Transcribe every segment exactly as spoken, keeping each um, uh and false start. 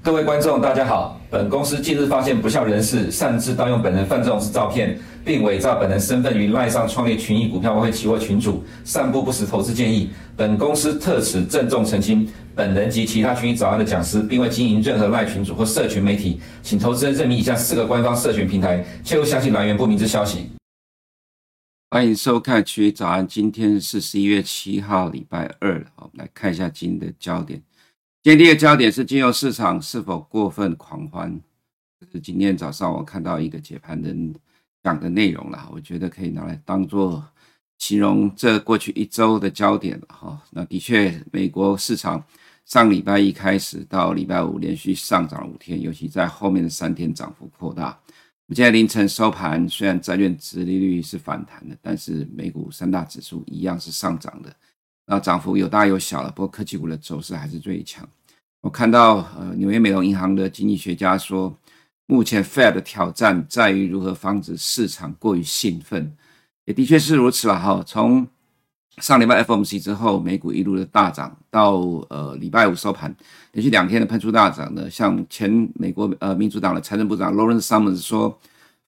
各位观众大家好，本公司近日发现不肖人士擅自盗用本人犯罪之照片，并伪造本人身份于LINE上创立群益股票外汇期货群组，散布不实投资建议。本公司特此郑重澄清，本人及其他群益早安的讲师并未经营任何LINE群组或社群媒体，请投资人认明以下四个官方社群平台，切勿相信来源不明之消息。欢迎收看群益早安，今天是十一月七号礼拜二了，我们来看一下今天的焦点。今天第一个焦点是金融市场是否过分狂欢，就是今天早上我看到一个解盘人讲的内容啦，我觉得可以拿来当作形容这过去一周的焦点了。那的确美国市场上礼拜一开始到礼拜五连续上涨了五天，尤其在后面的三天涨幅扩大。我们今天凌晨收盘，虽然债券殖利率是反弹的，但是美股三大指数一样是上涨的，那涨幅有大有小了，不过科技股的走势还是最强。我看到呃，纽约美容银行的经济学家说，目前 Fed 的挑战在于如何防止市场过于兴奋，也的确是如此啦。从上礼拜 F O M C 之后，美股一路的大涨，到呃礼拜五收盘连续两天的喷出大涨呢。像前美国呃民主党的财政部长 Lawrence Summers 说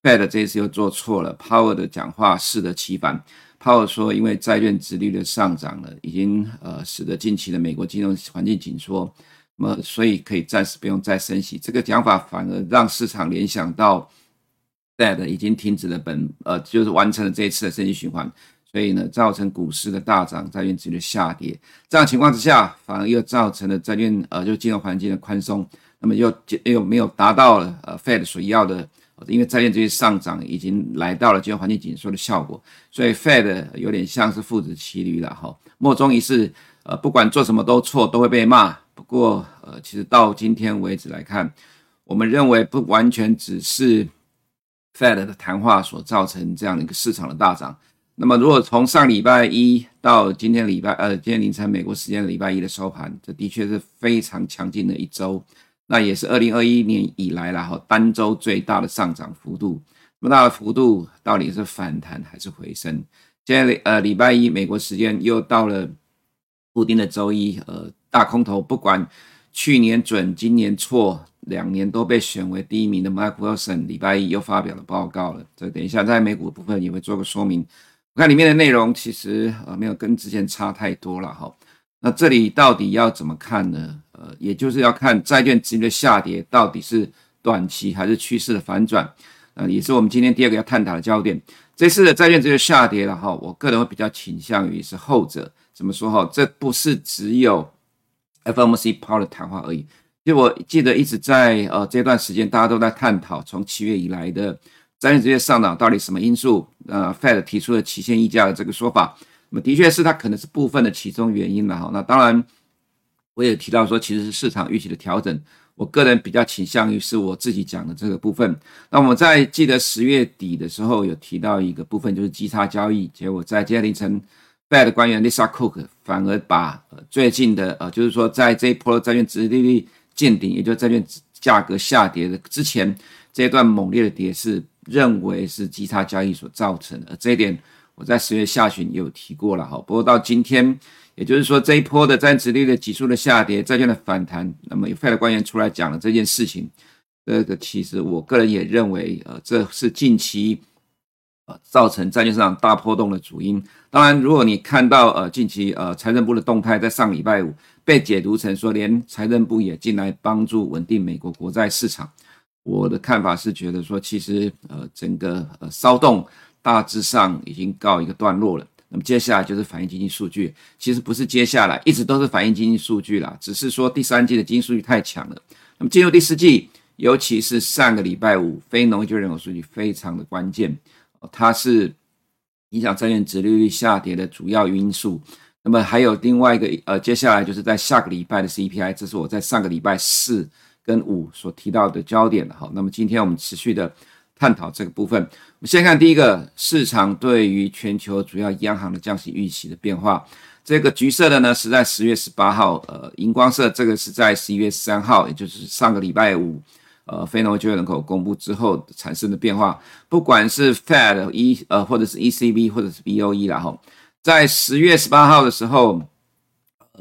，Fed 这一次又做错了。Powell 的讲话适得其反。Powell 说，因为债券殖利率的上涨呢，已经呃使得近期的美国金融环境紧缩，那么所以可以暂时不用再升息。这个讲法反而让市场联想到 Fed 已经停止了本呃就是完成了这一次的升息循环。所以呢，造成股市的大涨，债券殖利率下跌。这样的情况之下，反而又造成了债券呃，就金融环境的宽松，那么又又没有达到了呃 Fed 所要的，因为债券殖利率上涨已经来到了金融环境紧缩的效果，所以 Fed 有点像是父子骑驴了哈。莫衷一是，呃，不管做什么都错，都会被骂。不过呃，其实到今天为止来看，我们认为不完全只是 Fed 的谈话所造成这样的一个市场的大涨。那么如果从上礼拜一到今天礼拜呃今天凌晨美国时间的礼拜一的收盘，这的确是非常强劲的一周，那也是二零二一年以来啦单周最大的上涨幅度。那么大的幅度到底是反弹还是回升？今天呃礼拜一美国时间又到了固定的周一，呃大空头不管去年准今年错，两年都被选为第一名的 Michael Wilson 礼拜一又发表了报告了，这等一下在美股部分也会做个说明。我看里面的内容其实呃没有跟之前差太多了齁。那这里到底要怎么看呢？呃也就是要看债券殖利率的下跌到底是短期还是趋势的反转。呃也是我们今天第二个要探讨的焦点。这次的债券殖利率下跌了齁，我个人会比较倾向于是后者。怎么说齁，这不是只有 F O M C 抛的谈话而已。因为我记得一直在呃这段时间大家都在探讨从七月以来的债券直接上涨到底什么因素，呃 Fed 提出了期限溢价的这个说法，那么的确是它可能是部分的其中原因啦。那当然我也提到说其实是市场预期的调整，我个人比较倾向于是我自己讲的这个部分。那我们在记得十月底的时候有提到一个部分就是基差交易，结果在今天凌晨 Fed 官员 Lisa Cook 反而把、呃、最近的呃就是说在这一波债券殖利率见顶，也就是债券价格下跌的之前这一段猛烈的跌势认为是基差交易所造成的，而这一点我在十月下旬也有提过了。不过到今天，也就是说这一波的债券殖利率指数的下跌，债券的反弹，那么有 Fed 官员出来讲了这件事情，这个其实我个人也认为，呃，这是近期呃造成债券市场大波动的主因。当然，如果你看到呃近期呃财政部的动态，在上礼拜五被解读成说连财政部也进来帮助稳定美国国债市场。我的看法是觉得说其实呃整个呃骚动大致上已经告一个段落了，那么接下来就是反映经济数据，其实不是接下来，一直都是反映经济数据啦，只是说第三季的经济数据太强了，那么进入第四季，尤其是上个礼拜五非农业就业人口数据非常的关键，呃、它是影响债券殖利率下跌的主要因素。那么还有另外一个呃接下来就是在下个礼拜的 C P I， 这是我在上个礼拜四跟五所提到的焦点。好，那么今天我们持续的探讨这个部分。我们先看第一个，市场对于全球主要央行的降息预期的变化。这个橘色的呢是在十月十八号，呃，荧光色这个是在十一月三号，也就是上个礼拜五，呃，非农就业人口公布之后产生的变化。不管是 Fed 一呃或者是 E C B 或者是 B O E 啦，哈，在十月十八号的时候，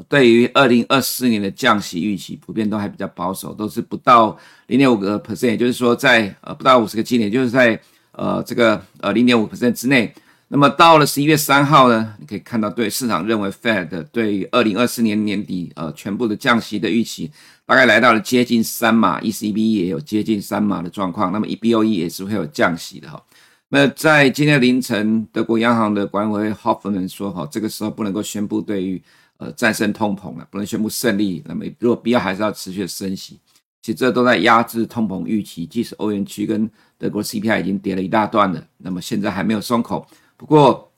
对于二零二四年的降息预期普遍都还比较保守，都是不到 百分之零点五， 也就是说在呃不到五十个基点，就是在呃这个呃 百分之零点五 之内。那么到了十一月三号呢，你可以看到对市场认为 Fed 对于二零二四年年底呃全部的降息的预期大概来到了接近三码， E C B 也有接近三码的状况，那么 B O E 也是会有降息的齁。那在今天凌晨，德国央行的管委会 Hoffmann 说齁，这个时候不能够宣布对于呃战胜通膨了，不能宣布胜利，那么如果必要还是要持续的升息。其实这都在压制通膨预期，即使欧元区跟德国 C P I 已经跌了一大段了，那么现在还没有松口。不过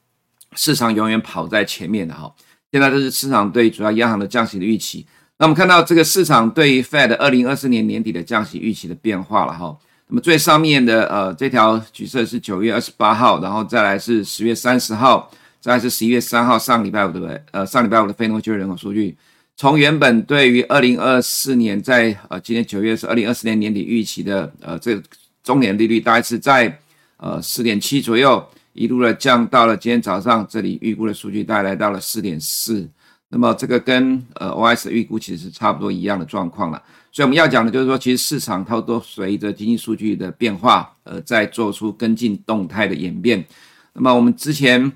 市场永远跑在前面的齁，现在这是市场对主要央行的降息的预期。那我们看到这个市场对于 Fed 二零二四年年底的降息预期的变化了齁。那么最上面的呃这条橘色是九月二十八号，然后再来是十月三十号，再来是十一月三号，上礼拜五的呃上礼拜五的非农就业人口数据。从原本对于二零二四年在呃今年九月是二零二四年年底预期的呃这个中年利率大概是在呃 四点七 左右，一路的降到了今天早上这里预估的数据大概来到了 四点四， 那么这个跟呃 O I S 的预估其实是差不多一样的状况了。所以我们要讲的就是说，其实市场它都随着经济数据的变化呃，在做出跟进动态的演变。那么我们之前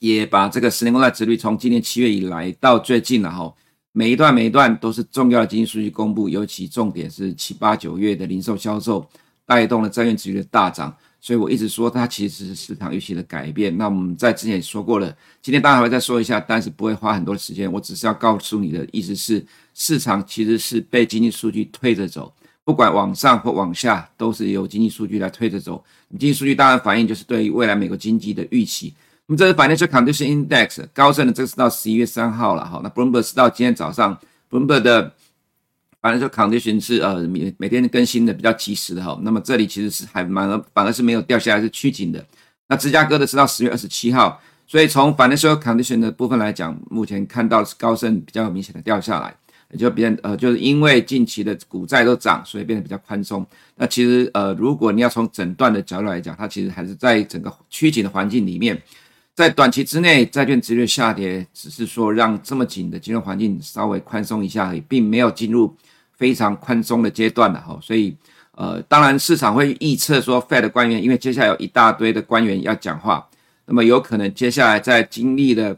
也把这个十年公债殖率从今年七月以来到最近了齁，每一段每一段都是重要的经济数据公布，尤其重点是七八九月的零售销售带动了债券殖率的大涨，所以我一直说它其实是市场预期的改变。那我们在之前也说过了，今天当然还会再说一下，但是不会花很多的时间。我只是要告诉你的意思是，市场其实是被经济数据推着走，不管往上或往下都是由经济数据来推着走。经济数据当然反映就是对于未来美国经济的预期。那么这是 Financial Conditions Index 高盛的，这个是到十一月三号了齁，那 Bloomberg 是到今天早上， Bloomberg 的 Financial Conditions 是呃每每天更新的比较及时的齁，那么这里其实是还蛮反而是没有掉下来，是趋紧的。那芝加哥的是到十月二十七号，所以从 Financial Conditions 的部分来讲，目前看到是高盛比较明显的掉下来，就比较呃就是因为近期的股债都涨，所以变得比较宽松。那其实呃如果你要从整段的角度来讲，它其实还是在整个趋紧的环境里面。在短期之内，债券殖率下跌只是说让这么紧的金融环境稍微宽松一下，也并没有进入非常宽松的阶段了齁。所以呃当然市场会预测说 Fed 官员，因为接下来有一大堆的官员要讲话，那么有可能接下来在经历了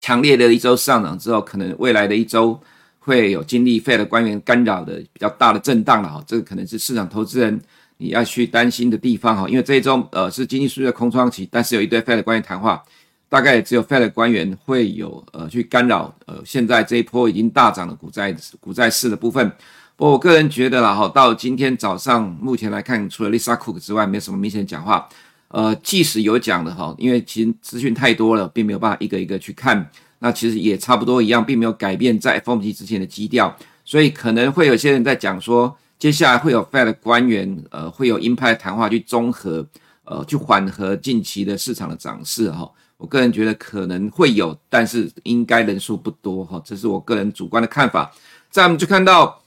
强烈的一周上涨之后，可能未来的一周会有经历 Fed 官员干扰的比较大的震荡了齁，这个可能是市场投资人你要去担心的地方齁，因为这一周呃是经济数据的空窗期，但是有一堆 Fed 官员谈话，大概也只有 Fed 官员会有呃去干扰呃现在这一波已经大涨的股债股债市的部分。不过我个人觉得啦齁，到今天早上目前来看，除了 Lisa Cook 之外没有什么明显讲话，呃即使有讲的齁，因为其实资讯太多了，并没有办法一个一个去看，那其实也差不多一样，并没有改变在 F O M C 之前的基调，所以可能会有些人在讲说接下来会有 Fed 官员呃会有鹰派谈话去综合呃去缓和近期的市场的涨势齁。我个人觉得可能会有，但是应该人数不多齁，这是我个人主观的看法。再我们就看到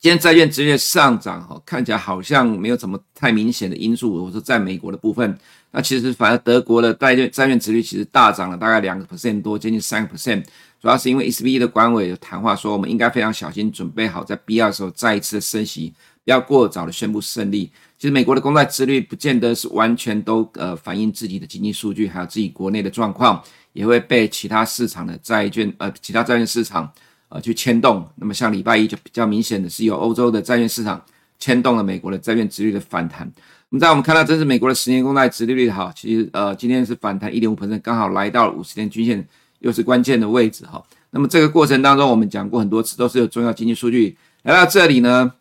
今天债券直接上涨齁，看起来好像没有什么太明显的因素，我说在美国的部分。那其实反而德国的债券债券殖率其实大涨了大概 百分之二 多，接近 百分之三， 主要是因为 E C B 的管委有谈话说我们应该非常小心，准备好在必要的时候再一次的升息，不要过早的宣布胜利。其实美国的公债殖率不见得是完全都呃反映自己的经济数据，还有自己国内的状况，也会被其他市场的债券呃其他债券市场呃去牵动。那么像礼拜一就比较明显的是由欧洲的债券市场牵动了美国的债券殖率的反弹。那么在我们看到这是美国的十年公债殖利率齁，其实呃今天是反弹 百分之一点五， 刚好来到五十天均线，又是关键的位置齁。那么这个过程当中我们讲过很多次，都是有重要经济数据来到这里呢。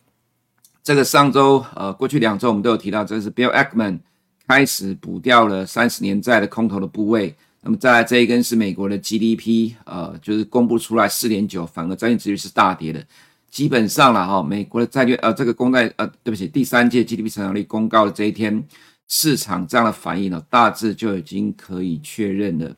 这个上周呃过去两周我们都有提到，这是 Bill Ackman 开始补掉了三十年债的空头的部位。那么再来这一根是美国的 G D P 呃就是公布出来 四点九， 反而债券殖利率是大跌的。基本上啦齁，美国的债券呃这个公债呃对不起第三届 G D P 成长率公告的这一天，市场这样的反应、哦、大致就已经可以确认了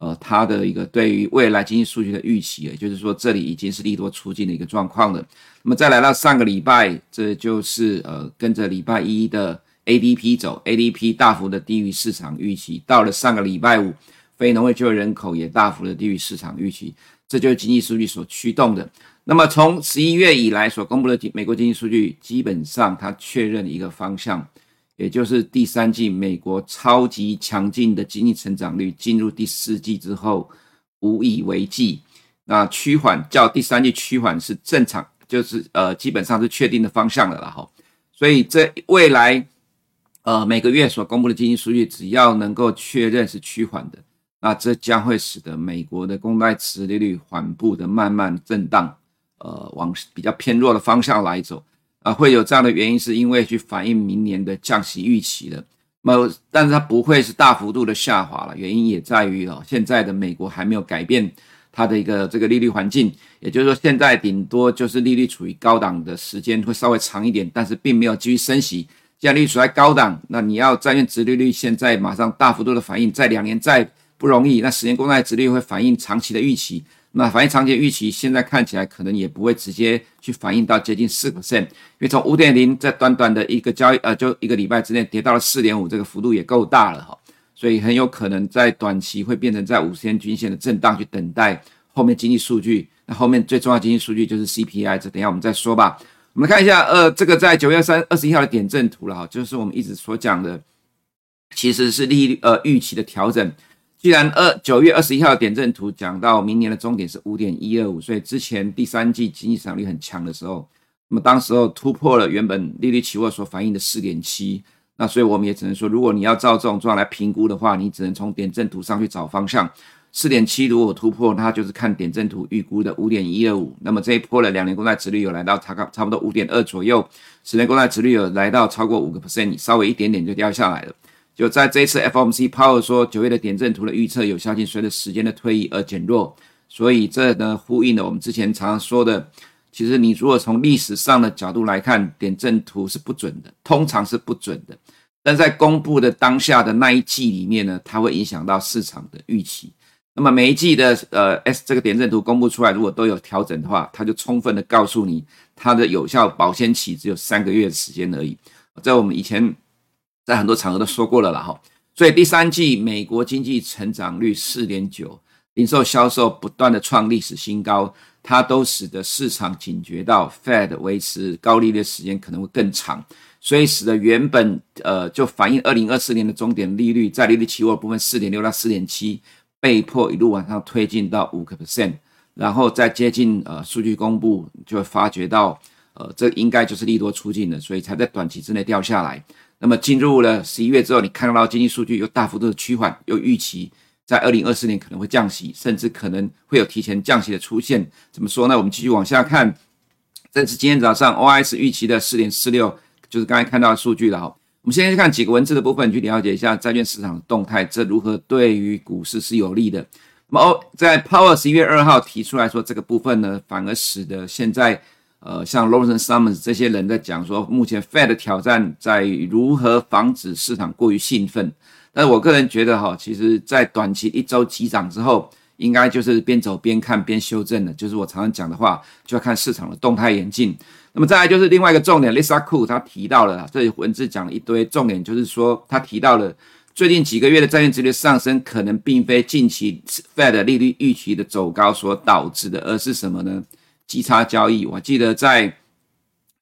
呃它的一个对于未来经济数据的预期，也就是说这里已经是利多出尽的一个状况了。那么再来到上个礼拜，这就是呃跟着礼拜一的 A D P 走， A D P 大幅的低于市场预期，到了上个礼拜五非农业就业人口也大幅的低于市场预期。这就是经济数据所驱动的。那么从十一月以来所公布的美国经济数据，基本上它确认一个方向，也就是第三季美国超级强劲的经济成长率进入第四季之后无以为继，那趋缓较第三季趋缓是正常，就是呃基本上是确定的方向了啦齁。所以这未来呃每个月所公布的经济数据只要能够确认是趋缓的，那这将会使得美国的公债殖利率缓步的慢慢震荡，呃往比较偏弱的方向来走。啊、会有这样的原因是因为去反映明年的降息预期的，但是它不会是大幅度的下滑了，原因也在于、哦、现在的美国还没有改变它的一个这个利率环境，也就是说现在顶多就是利率处于高档的时间会稍微长一点，但是并没有继续升息。既然利率处在高档，那你要债券殖利率现在马上大幅度的反映，在两年债不容易，那十年公债殖利率会反映长期的预期，那反映长期的预期现在看起来可能也不会直接去反映到接近 百分之四， 因为从 五点零 在短短的一个交易呃就一个礼拜之内跌到了 四点五， 这个幅度也够大了齁。所以很有可能在短期会变成在五十天均线的震荡，去等待后面经济数据。那后面最重要的经济数据就是 C P I， 这等一下我们再说吧。我们看一下呃这个在九月二十一号的点阵图啦，就是我们一直所讲的其实是利率呃预期的调整。既然九月二十一号的点阵图讲到明年的终点是 五点一二五， 所以之前第三季经济成长率很强的时候，那么当时候突破了原本利率期货所反映的 四点七， 那所以我们也只能说如果你要照这种状态来评估的话，你只能从点阵图上去找方向。 四点七 如果突破，它就是看点阵图预估的 五点一二五， 那么这一波的两年公债殖利率有来到差不多 五点二 左右，十年公债殖利率有来到超过 百分之五， 稍微一点点就掉下来了。就在这一次 F O M C Powell 说九月的点阵图的预测有效性随着时间的推移而减弱，所以这呢呼应了我们之前常常说的，其实你如果从历史上的角度来看，点阵图是不准的，通常是不准的，但在公布的当下的那一季里面呢，它会影响到市场的预期。那么每一季的呃 S 这个点阵图公布出来，如果都有调整的话，它就充分的告诉你它的有效保鲜期只有三个月的时间而已，在我们以前在很多场合都说过了啦齁。所以第三季美国经济成长率 四点九， 零售销售不断的创历史新高，它都使得市场警觉到 Fed 维持高利率的时间可能会更长，所以使得原本呃就反映二零二四年的终点利率在利率期货部分 四点六 到 四点七 被迫一路往上推进到 百分之五， 然后再接近呃数据公布就会发觉到呃这应该就是利多出尽了，所以才在短期之内掉下来。那么进入了十一月之后，你看到经济数据又大幅度的趋缓，又预期在二零二四年可能会降息，甚至可能会有提前降息的出现。怎么说呢？我们继续往下看，这是今天早上 O I S 预期的 四点四六， 就是刚才看到的数据了齁。我们先看几个文字的部分去了解一下债券市场的动态，这如何对于股市是有利的。那么在 Powell 十一月二号提出来说这个部分呢，反而使得现在呃，像 Lawrence Summers 这些人在讲说目前 Fed 的挑战在于如何防止市场过于兴奋，但是我个人觉得、哦、其实在短期一周急涨之后应该就是边走边看边修正的，就是我常常讲的话，就要看市场的动态演进。那么再来就是另外一个重点 Lisa Cook 他提到了，这文字讲了一堆重点，就是说他提到了最近几个月的债券殖利率上升可能并非近期 Fed 利率预期的走高所导致的，而是什么呢？基差交易。我记得在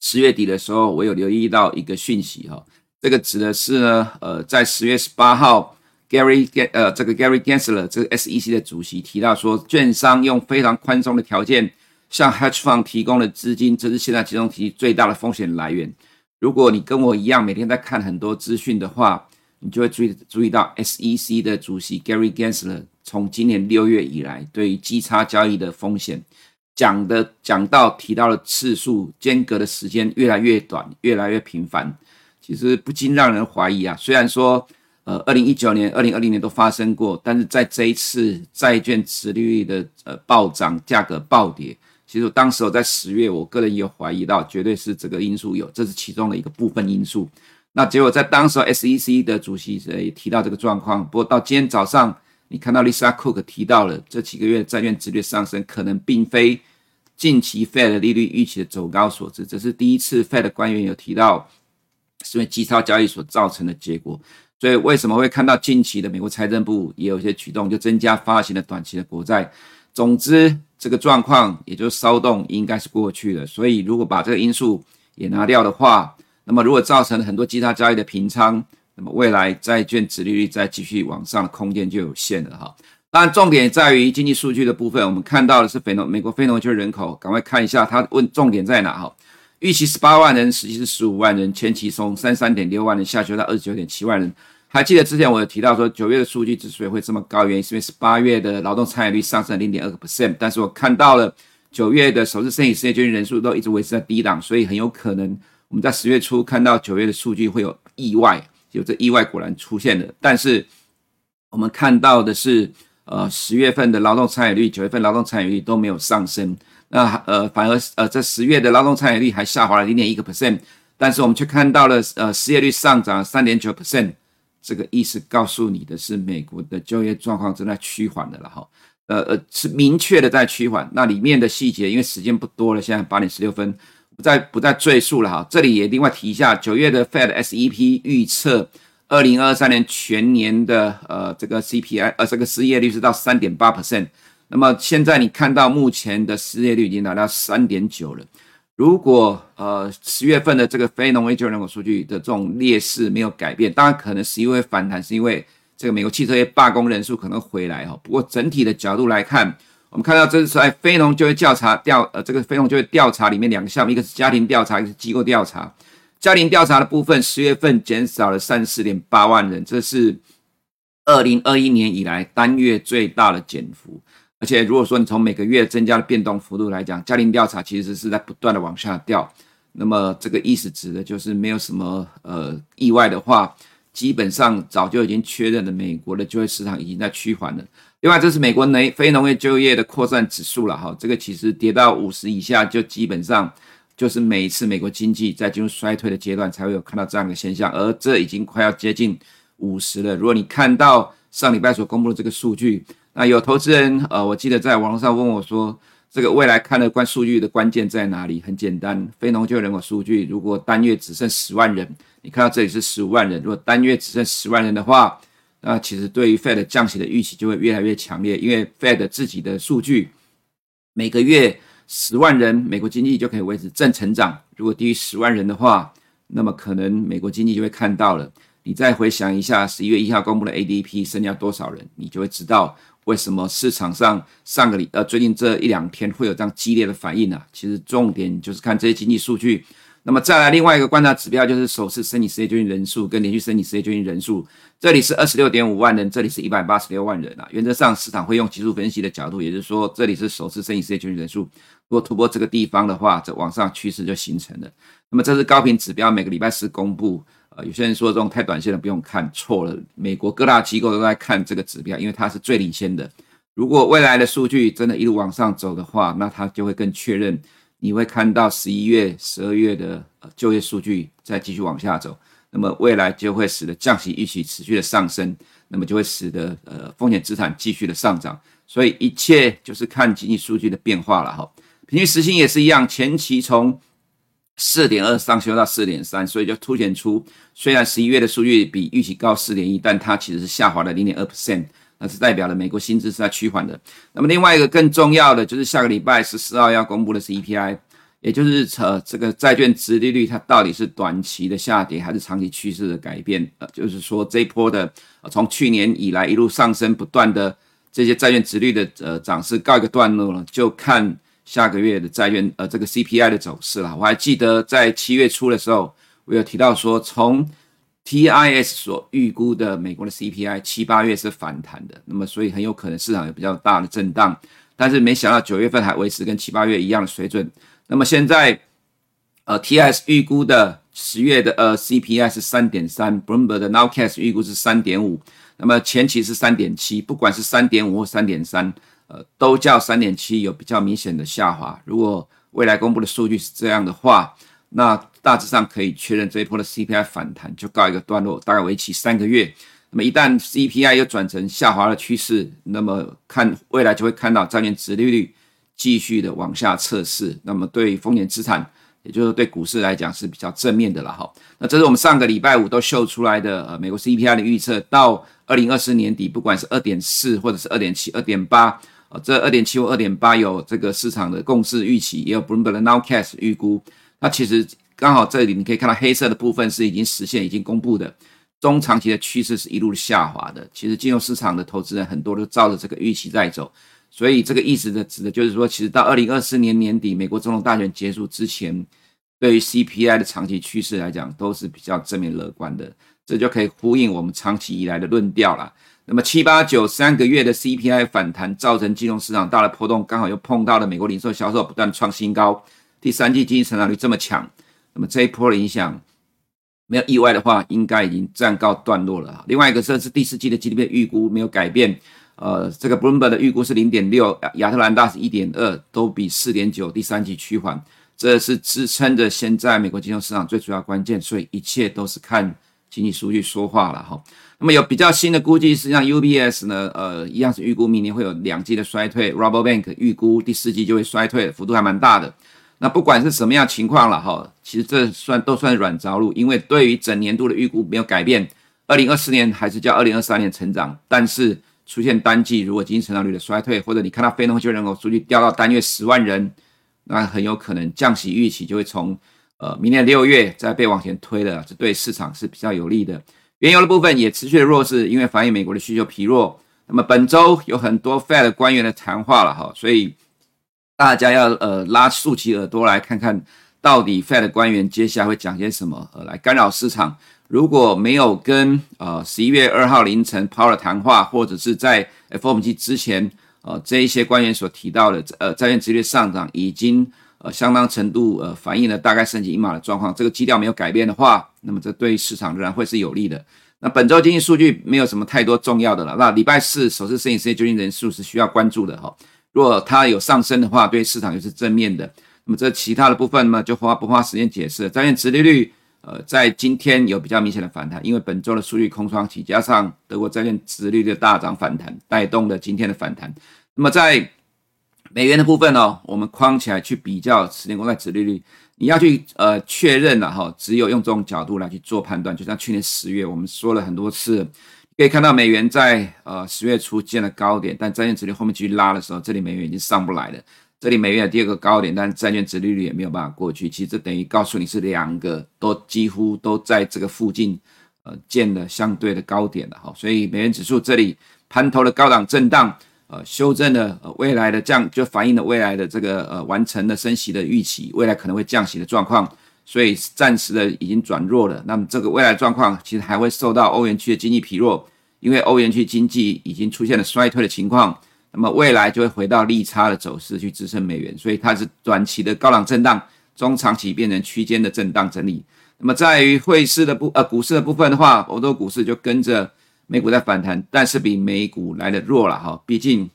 十月底的时候我有留意到一个讯息、哦、这个指的是呢呃在十月十八号 Gary 呃这个 Gary Gensler 这个 S E C 的主席提到说，券商用非常宽松的条件向 hedge fund 提供的资金，这是现在集中体系最大的风险来源。如果你跟我一样每天在看很多资讯的话，你就会注意注意到 S E C 的主席 Gary Gensler 从今年六月以来对于基差交易的风险讲的讲到提到的次数间隔的时间越来越短，越来越频繁，其实不禁让人怀疑啊。虽然说呃二零一九年二零二零年都发生过，但是在这一次债券殖利率的呃暴涨，价格暴跌，其实当时我在十月我个人也有怀疑到，绝对是这个因素有，这是其中的一个部分因素。那结果在当时 S E C 的主席也提到这个状况，不过到今天早上你看到 Lisa Cook 提到了这几个月的债券殖利率上升可能并非近期 Fed 利率预期的走高所致，这是第一次 Fed 官员有提到是因为基差交易所造成的结果。所以为什么会看到近期的美国财政部也有一些举动，就增加发行的短期的国债。总之这个状况也就是骚动应该是过去了，所以如果把这个因素也拿掉的话，那么如果造成很多其他交易的平仓，那么未来债券殖利率再继续往上的空间就有限了哈。当然重点在于经济数据的部分，我们看到的是美国非农就业人口，赶快看一下它问重点在哪哈。预期十八万人，实际是十五万人，前期从 三十三点六万人下修到 二十九点七万人。还记得之前我有提到说九月的数据之所以会这么高，原因是因为十八月的劳动参与率上升 百分之零点二， 但是我看到了九月的首次申请失业救济人数都一直维持在低档，所以很有可能我们在十月初看到九月的数据会有意外，就这意外果然出现了。但是我们看到的是呃十月份的劳动参与率 ,九月份劳动参与率都没有上升，那呃反而呃在十月的劳动参与率还下滑了 百分之零点一， 但是我们却看到了呃失业率上涨了 百分之三点九， 这个意思告诉你的是美国的就业状况正在趋缓的了齁。呃呃是明确的在趋缓，那里面的细节因为时间不多了，现在八点十六分。不再不再赘述了哈，这里也另外提一下，九月的 Fed S E C 预测二零二三年全年的呃这个 C P I 呃这个失业率是到 百分之三点八， 那么现在你看到目前的失业率已经达到 百分之三点九 了。如果呃十月份的这个非农业就业人口数据的这种劣势没有改变，当然可能是因为反弹，是因为这个美国汽车业罢工人数可能回来哈，不过整体的角度来看。我们看到这是在非农就业调查调呃这个非农就业调查里面两个项目，一个是家庭调查，一个是机构调查。家庭调查的部分十月份减少了 三十四点八万人，这是二零二一年以来单月最大的减幅。而且如果说你从每个月增加的变动幅度来讲，家庭调查其实是在不断的往下掉。那么这个意思指的就是没有什么呃意外的话，基本上早就已经确认了美国的就业市场已经在趋缓了。另外这是美国非农业就业的扩散指数啦，这个其实跌到五十以下就基本上就是每一次美国经济在进入衰退的阶段才会有看到这样的现象，而这已经快要接近五十了。如果你看到上礼拜所公布的这个数据，那有投资人呃，我记得在网络上问我说这个未来看乐观数据的关键在哪里，很简单，非农就业人口数据如果单月只剩十万人，你看到这里是十五万人，如果单月只剩十万人的话，那其实对于 Fed 降息的预期就会越来越强烈，因为 Fed 自己的数据每个月十万人美国经济就可以维持正成长，如果低于十万人的话，那么可能美国经济就会看到了。你再回想一下十一月一号公布的 A D P 剩下多少人，你就会知道为什么市场上上个礼呃最近这一两天会有这样激烈的反应啊。其实重点就是看这些经济数据。那么再来另外一个观察指标就是首次申请失业救济人数跟连续申请失业救济人数，这里是 二十六点五万人，这里是一百八十六万人啊。原则上市场会用技术分析的角度，也就是说这里是首次申请失业救济人数，如果突破这个地方的话，这往上趋势就形成了。那么这是高频指标，每个礼拜四公布，呃有些人说这种太短线的不用看，错了，美国各大机构都在看这个指标，因为它是最领先的。如果未来的数据真的一路往上走的话，那它就会更确认，你会看到十一月、十二月的就业数据再继续往下走，那么未来就会使得降息预期持续的上升，那么就会使得呃风险资产继续的上涨，所以一切就是看经济数据的变化了哈。平均时薪也是一样，前期从 四点二 上修到 四点三， 所以就凸显出虽然十一月的数据比预期高 四点一， 但它其实是下滑了 百分之零点二，那是代表了美国薪资是在趋缓的。那么另外一个更重要的就是下个礼拜十四号要公布的 C P I， 也就是、呃、这个债券殖利率它到底是短期的下跌还是长期趋势的改变、呃、就是说这一波的、呃、从去年以来一路上升不断的这些债券殖利率的、呃、涨势告一个段落了，就看下个月的债券呃这个 C P I 的走势啦。我还记得在七月初的时候我有提到说从T I S 所预估的美国的 C P I 七八月是反弹的，那么所以很有可能市场有比较大的震荡，但是没想到九月份还维持跟七八月一样的水准。那么现在呃 T I S 预估的十月的呃 C P I 是 三点三， Bloomberg 的 Nowcast 预估是 三点五， 那么前期是 三点七， 不管是 三点五 或 三点三 呃都叫 三点七 有比较明显的下滑。如果未来公布的数据是这样的话，那大致上可以确认这一波的 C P I 反弹就告一个段落，大概为期三个月。那么一旦 C P I 又转成下滑的趋势，那么看未来就会看到债券殖利率继续的往下测试，那么对风险资产也就是对股市来讲是比较正面的啦哈。那这是我们上个礼拜五都秀出来的、呃、美国 C P I 的预测，到二零二四年底不管是 二点四 或者是 二点七、二点八呃、这 二点七 或 二点八 有这个市场的共识预期，也有 Bloomberg 的 Nowcast 预估。那其实刚好这里你可以看到黑色的部分是已经实现已经公布的，中长期的趋势是一路下滑的。其实金融市场的投资人很多都照着这个预期在走，所以这个意思的指的就是说，其实到二零二四年年底美国总统大选结束之前，对于 C P I 的长期趋势来讲都是比较正面乐观的，这就可以呼应我们长期以来的论调啦。那么七八九三个月的 C P I 反弹造成金融市场大的波动，刚好又碰到了美国零售销售不断创新高，第三季经济成长率这么强，那么这一波的影响没有意外的话应该已经暂告段落了。另外一个是第四季的 G D P 预估没有改变，呃，这个 Bloomberg 的预估是 零点六， 亚特兰大是 一点二， 都比 四点九 第三季趋缓，这是支撑着现在美国金融市场最主要关键，所以一切都是看经济数据说话了哈。那么有比较新的估计是像 U B S 呢，呃，一样是预估明年会有两季的衰退， Rabobank 预估第四季就会衰退，幅度还蛮大的。那不管是什么样的情况了哈，其实这算都算软着陆，因为对于整年度的预估没有改变，二零二四年还是叫二零二三年成长，但是出现单季如果经济成长率的衰退，或者你看到非农就业人口数据掉到单月十万人，那很有可能降息预期就会从呃，明年六月再被往前推了，这对市场是比较有利的。原油的部分也持续的弱势，因为反映美国的需求疲弱。那么本周有很多 Fed 官员的谈话了哈，所以大家要呃拉竖起耳朵来看看，到底 Fed 官员接下来会讲些什么、呃、来干扰市场。如果没有跟呃十一月二号凌晨 Powell 的谈话，或者是在 F O M C 之前，呃这一些官员所提到的呃债券殖利率上涨已经。呃，相当程度呃反映了大概升级一码的状况，这个基调没有改变的话，那么这对市场仍然会是有利的。那本周经济数据没有什么太多重要的了。那礼拜四首次申请失业救济人数是需要关注的哈、哦，如果它有上升的话，对市场也是正面的。那么这其他的部分呢，就花不花时间解释了。债券殖利率呃在今天有比较明显的反弹，因为本周的数据空窗期加上德国债券殖利率的大涨反弹，带动了今天的反弹。那么在美元的部分哦，我们框起来去比较十年公债殖利率，你要去呃确认啊哈，只有用这种角度来去做判断。就像去年十月我们说了很多次，可以看到美元在呃十月初见了高点，但债券殖利率后面继续拉的时候，这里美元已经上不来了。这里美元有第二个高点，但债券殖利率也没有办法过去。其实这等于告诉你是两个都几乎都在这个附近呃见了相对的高点了哈，所以美元指数这里盘头的高档震荡。呃，修正了、呃、未来的降，就反映了未来的这个呃完成了升息的预期，未来可能会降息的状况，所以暂时的已经转弱了。那么这个未来状况其实还会受到欧元区的经济疲弱，因为欧元区经济已经出现了衰退的情况，那么未来就会回到利差的走势去支撑美元，所以它是短期的高档震荡，中长期变成区间的震荡整理。那么在于汇市的部呃股市的部分的话，欧洲股市就跟着。美股在反弹，但是比美股来的弱了哈，毕竟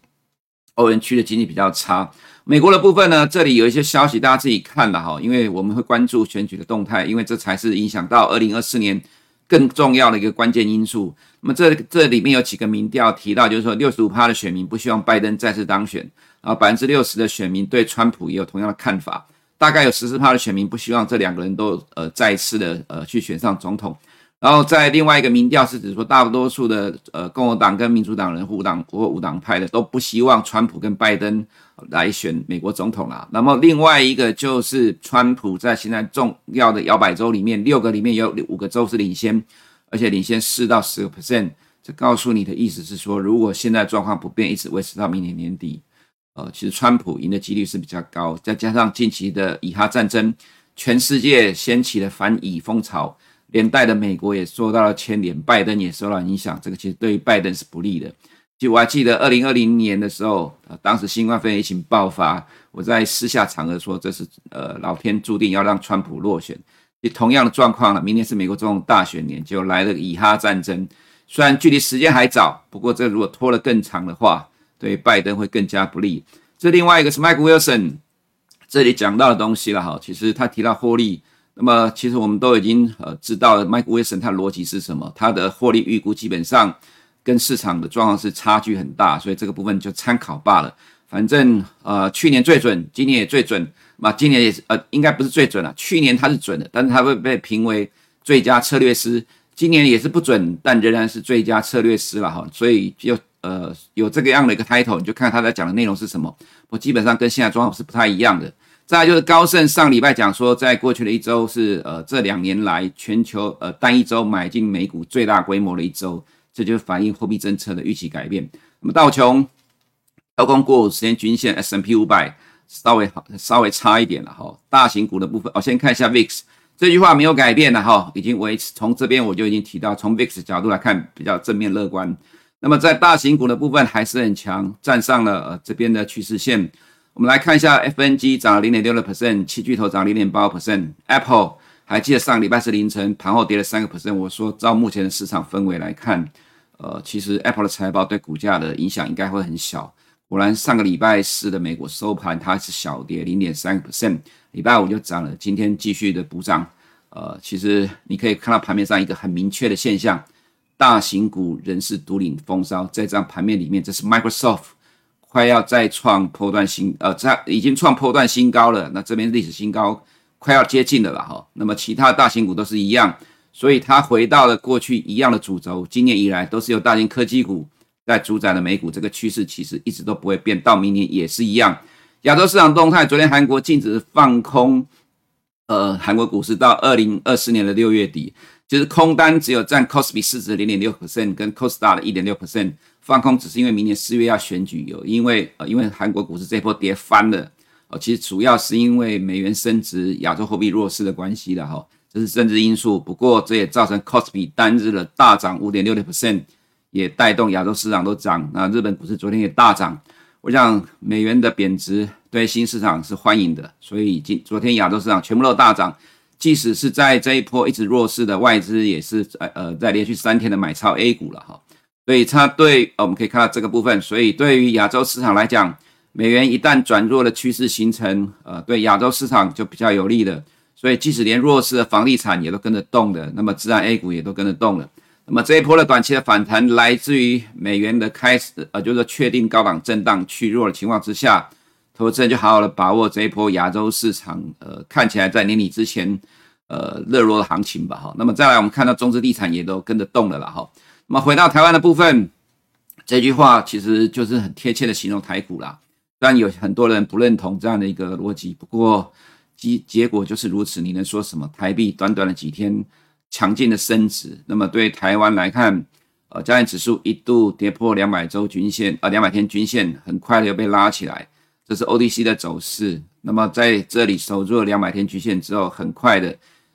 欧元区的经济比较差。美国的部分呢，这里有一些消息大家自己看了哈，因为我们会关注选举的动态，因为这才是影响到二零二四年更重要的一个关键因素。那么这这里面有几个民调提到，就是说 百分之六十五 的选民不希望拜登再次当选，然后 百分之六十 的选民对川普也有同样的看法，大概有 百分之十四 的选民不希望这两个人都呃再次的呃去选上总统。然后在另外一个民调是指说，大多数的呃共和党跟民主党人互党或无党派的都不希望川普跟拜登来选美国总统啦。那么另外一个就是川普在现在重要的摇摆州里面，六个里面有五个州是领先，而且领先百分之四到百分之十， 这告诉你的意思是说，如果现在状况不变，一直维持到明年年底，呃，其实川普赢的几率是比较高。再加上近期的以哈战争，全世界掀起了反以风潮。连带的美国也受到了牵连，拜登也受到影响，这个其实对于拜登是不利的。其实我还记得二零二零年的时候、呃、当时新冠肺炎疫情爆发，我在私下场合说这是呃老天注定要让川普落选。其实同样的状况了，明年是美国总统大选年，就来了以哈战争。虽然距离时间还早，不过这如果拖了更长的话，对于拜登会更加不利。这另外一个是 Michael Wilson 这里讲到的东西了，其实他提到获利。那么其实我们都已经呃知道了 Michael Wilson 他的逻辑是什么，他的获利预估基本上跟市场的状况是差距很大，所以这个部分就参考罢了。反正呃去年最准，今年也最准，那今年也呃应该不是最准了，去年他是准的，但是他会被评为最佳策略师，今年也是不准，但仍然是最佳策略师了哈，所以就呃有这个样的一个 title， 你就看他在讲的内容是什么。我基本上跟现在状况是不太一样的。再来就是高盛上礼拜讲说，在过去的一周是呃这两年来全球呃单一周买进美股最大规模的一周，这就是反映货币政策的预期改变。那么道琼跳空过五十天均线 S and P 五百 稍微好稍微差一点了齁。大型股的部分我、哦、先看一下 V I X， 这句话没有改变了齁，已经维持，从这边我就已经提到，从 V I X 角度来看比较正面乐观。那么在大型股的部分还是很强，站上了、呃、这边的趋势线。我们来看一下 F N G 涨了 零点六六个百分点， 七巨头涨 零点八个百分点， Apple 还记得上礼拜是凌晨盘后跌了 百分之三， 我说照目前的市场氛围来看，呃，其实 Apple 的财报对股价的影响应该会很小。果然上个礼拜四的美国收盘它是小跌 百分之零点三， 礼拜五就涨了，今天继续的补涨。呃，其实你可以看到盘面上一个很明确的现象，大型股仍是独领风骚。在这张盘面里面，这是 Microsoft 快要再创波段新呃，已经创波段新高了，那这边历史新高快要接近了啦齁。那么其他大型股都是一样，所以它回到了过去一样的主轴，今年以来都是由大型科技股在主宰的美股，这个趋势其实一直都不会变，到明年也是一样。亚洲市场动态，昨天韩国禁止放空呃，韩国股市到二零二四年的六月底，就是空单只有占 K O S P I 市值 零点六个百分点 跟 K O S D A Q 的 一点六个百分点， 放空只是因为明年四月要选举，有因为、呃、因为韩国股市这波跌翻了、呃、其实主要是因为美元升值，亚洲货币弱势的关系啦齁，这是政治因素。不过这也造成 K O S P I 单日的大涨 五点六六个百分点，也带动亚洲市场都涨，那日本股市昨天也大涨。我想美元的贬值对新市场是欢迎的，所以昨天亚洲市场全部都大涨，即使是在这一波一直弱势的外资也是呃在连续三天的买超 A 股了齁。所以它对、呃、我们可以看到这个部分，所以对于亚洲市场来讲，美元一旦转弱的趋势形成，呃对亚洲市场就比较有利的。所以即使连弱势的房地产也都跟着动了，那么自然 A 股也都跟着动了。那么这一波的短期的反弹来自于美元的开始，呃，就是确定高档震荡去弱的情况之下，投资人就好好的把握这一波亚洲市场，呃，看起来在年底之前，呃，热络的行情吧，哈。那么再来，我们看到中资地产也都跟着动了啦，哈。那么回到台湾的部分，这句话其实就是很贴切的形容台股啦。虽然有很多人不认同这样的一个逻辑，不过结果就是如此，你能说什么？台币短短的几天，强劲的升值，那么对台湾来看，呃，加权指数一度跌破两百周均线，呃，两百天均线，很快的又被拉起来，这是 O D C 的走势。那么在这里守住了两百天均线之后，很快的，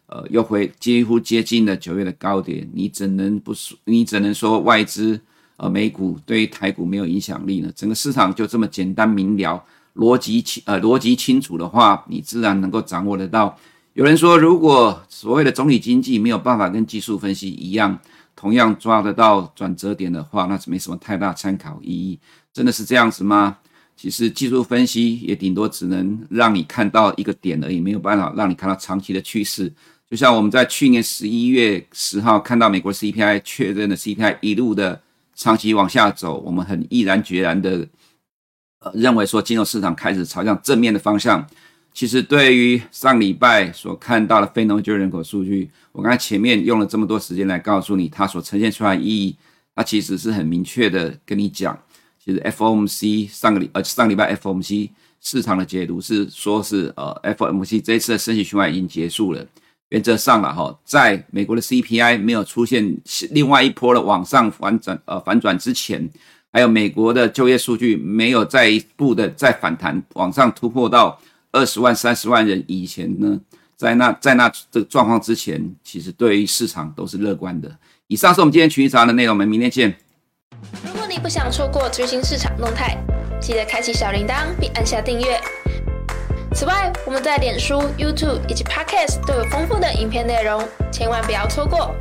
呃，又回几乎接近了九月的高点。你只能不，你只能说外资，呃，美股对于台股没有影响力呢？整个市场就这么简单明了，逻辑呃逻辑清楚的话，你自然能够掌握得到。有人说，如果所谓的总体经济没有办法跟技术分析一样，同样抓得到转折点的话，那是没什么太大参考意义。真的是这样子吗？其实技术分析也顶多只能让你看到一个点而已，没有办法让你看到长期的趋势。就像我们在去年十一月十号看到美国 C P I 确认的 C P I 一路的长期往下走，我们很毅然决然的、呃、认为说金融市场开始朝向正面的方向。其实对于上礼拜所看到的非农就业人口数据，我刚才前面用了这么多时间来告诉你它所呈现出来的意义，它其实是很明确的跟你讲。其实 F O M C 上个礼呃上礼拜 F O M C 市场的解读是说是呃 F O M C 这一次的升息循环已经结束了，原则上啦齁，在美国的 C P I 没有出现另外一波的往上反转呃反转之前，还有美国的就业数据没有再一步的再反弹往上突破到二十万、三十万人以前呢，在那在那这个状况之前，其实对于市场都是乐观的。以上是我们今天群益早的内容，我们明天见。如果你不想错过最新市场动态，记得开启小铃铛并按下订阅。此外，我们在脸书、YouTube 以及 Podcast 都有丰富的影片内容，千万不要错过。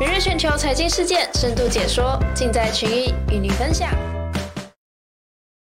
每日全球财经事件深度解说，尽在群益与你分享。